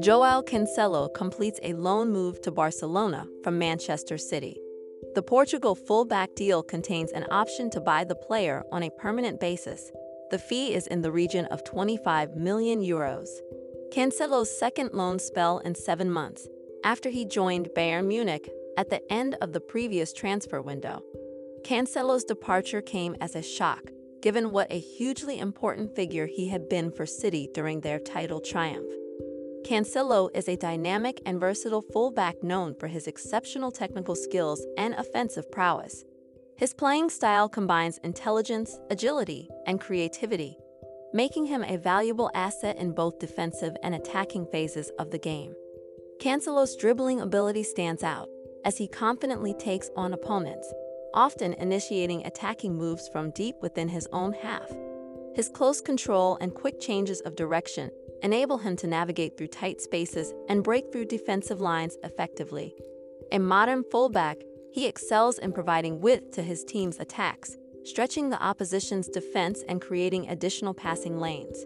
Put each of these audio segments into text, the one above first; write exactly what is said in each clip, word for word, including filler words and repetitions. João Cancelo completes a loan move to Barcelona from Manchester City. The Portugal full-back deal contains an option to buy the player on a permanent basis. The fee is in the region of twenty-five million euros. Cancelo's second loan spell in seven months, after he joined Bayern Munich at the end of the previous transfer window. Cancelo's departure came as a shock, given what a hugely important figure he had been for City during their title triumph. Cancelo is a dynamic and versatile fullback known for his exceptional technical skills and offensive prowess. His playing style combines intelligence, agility, and creativity, making him a valuable asset in both defensive and attacking phases of the game. Cancelo's dribbling ability stands out, as he confidently takes on opponents, often initiating attacking moves from deep within his own half. His close control and quick changes of direction enable him to navigate through tight spaces and break through defensive lines effectively. A modern fullback, he excels in providing width to his team's attacks, stretching the opposition's defense and creating additional passing lanes.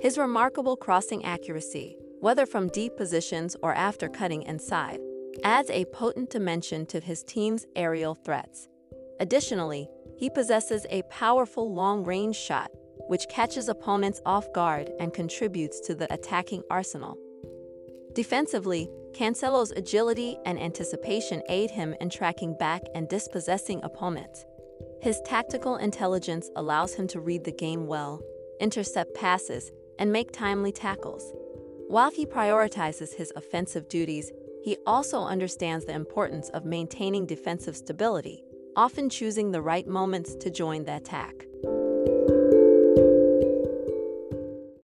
His remarkable crossing accuracy, whether from deep positions or after cutting inside, adds a potent dimension to his team's aerial threats. Additionally, he possesses a powerful long-range shot, which catches opponents off guard and contributes to the attacking arsenal. Defensively, Cancelo's agility and anticipation aid him in tracking back and dispossessing opponents. His tactical intelligence allows him to read the game well, intercept passes, and make timely tackles. While he prioritizes his offensive duties, he also understands the importance of maintaining defensive stability, often choosing the right moments to join the attack.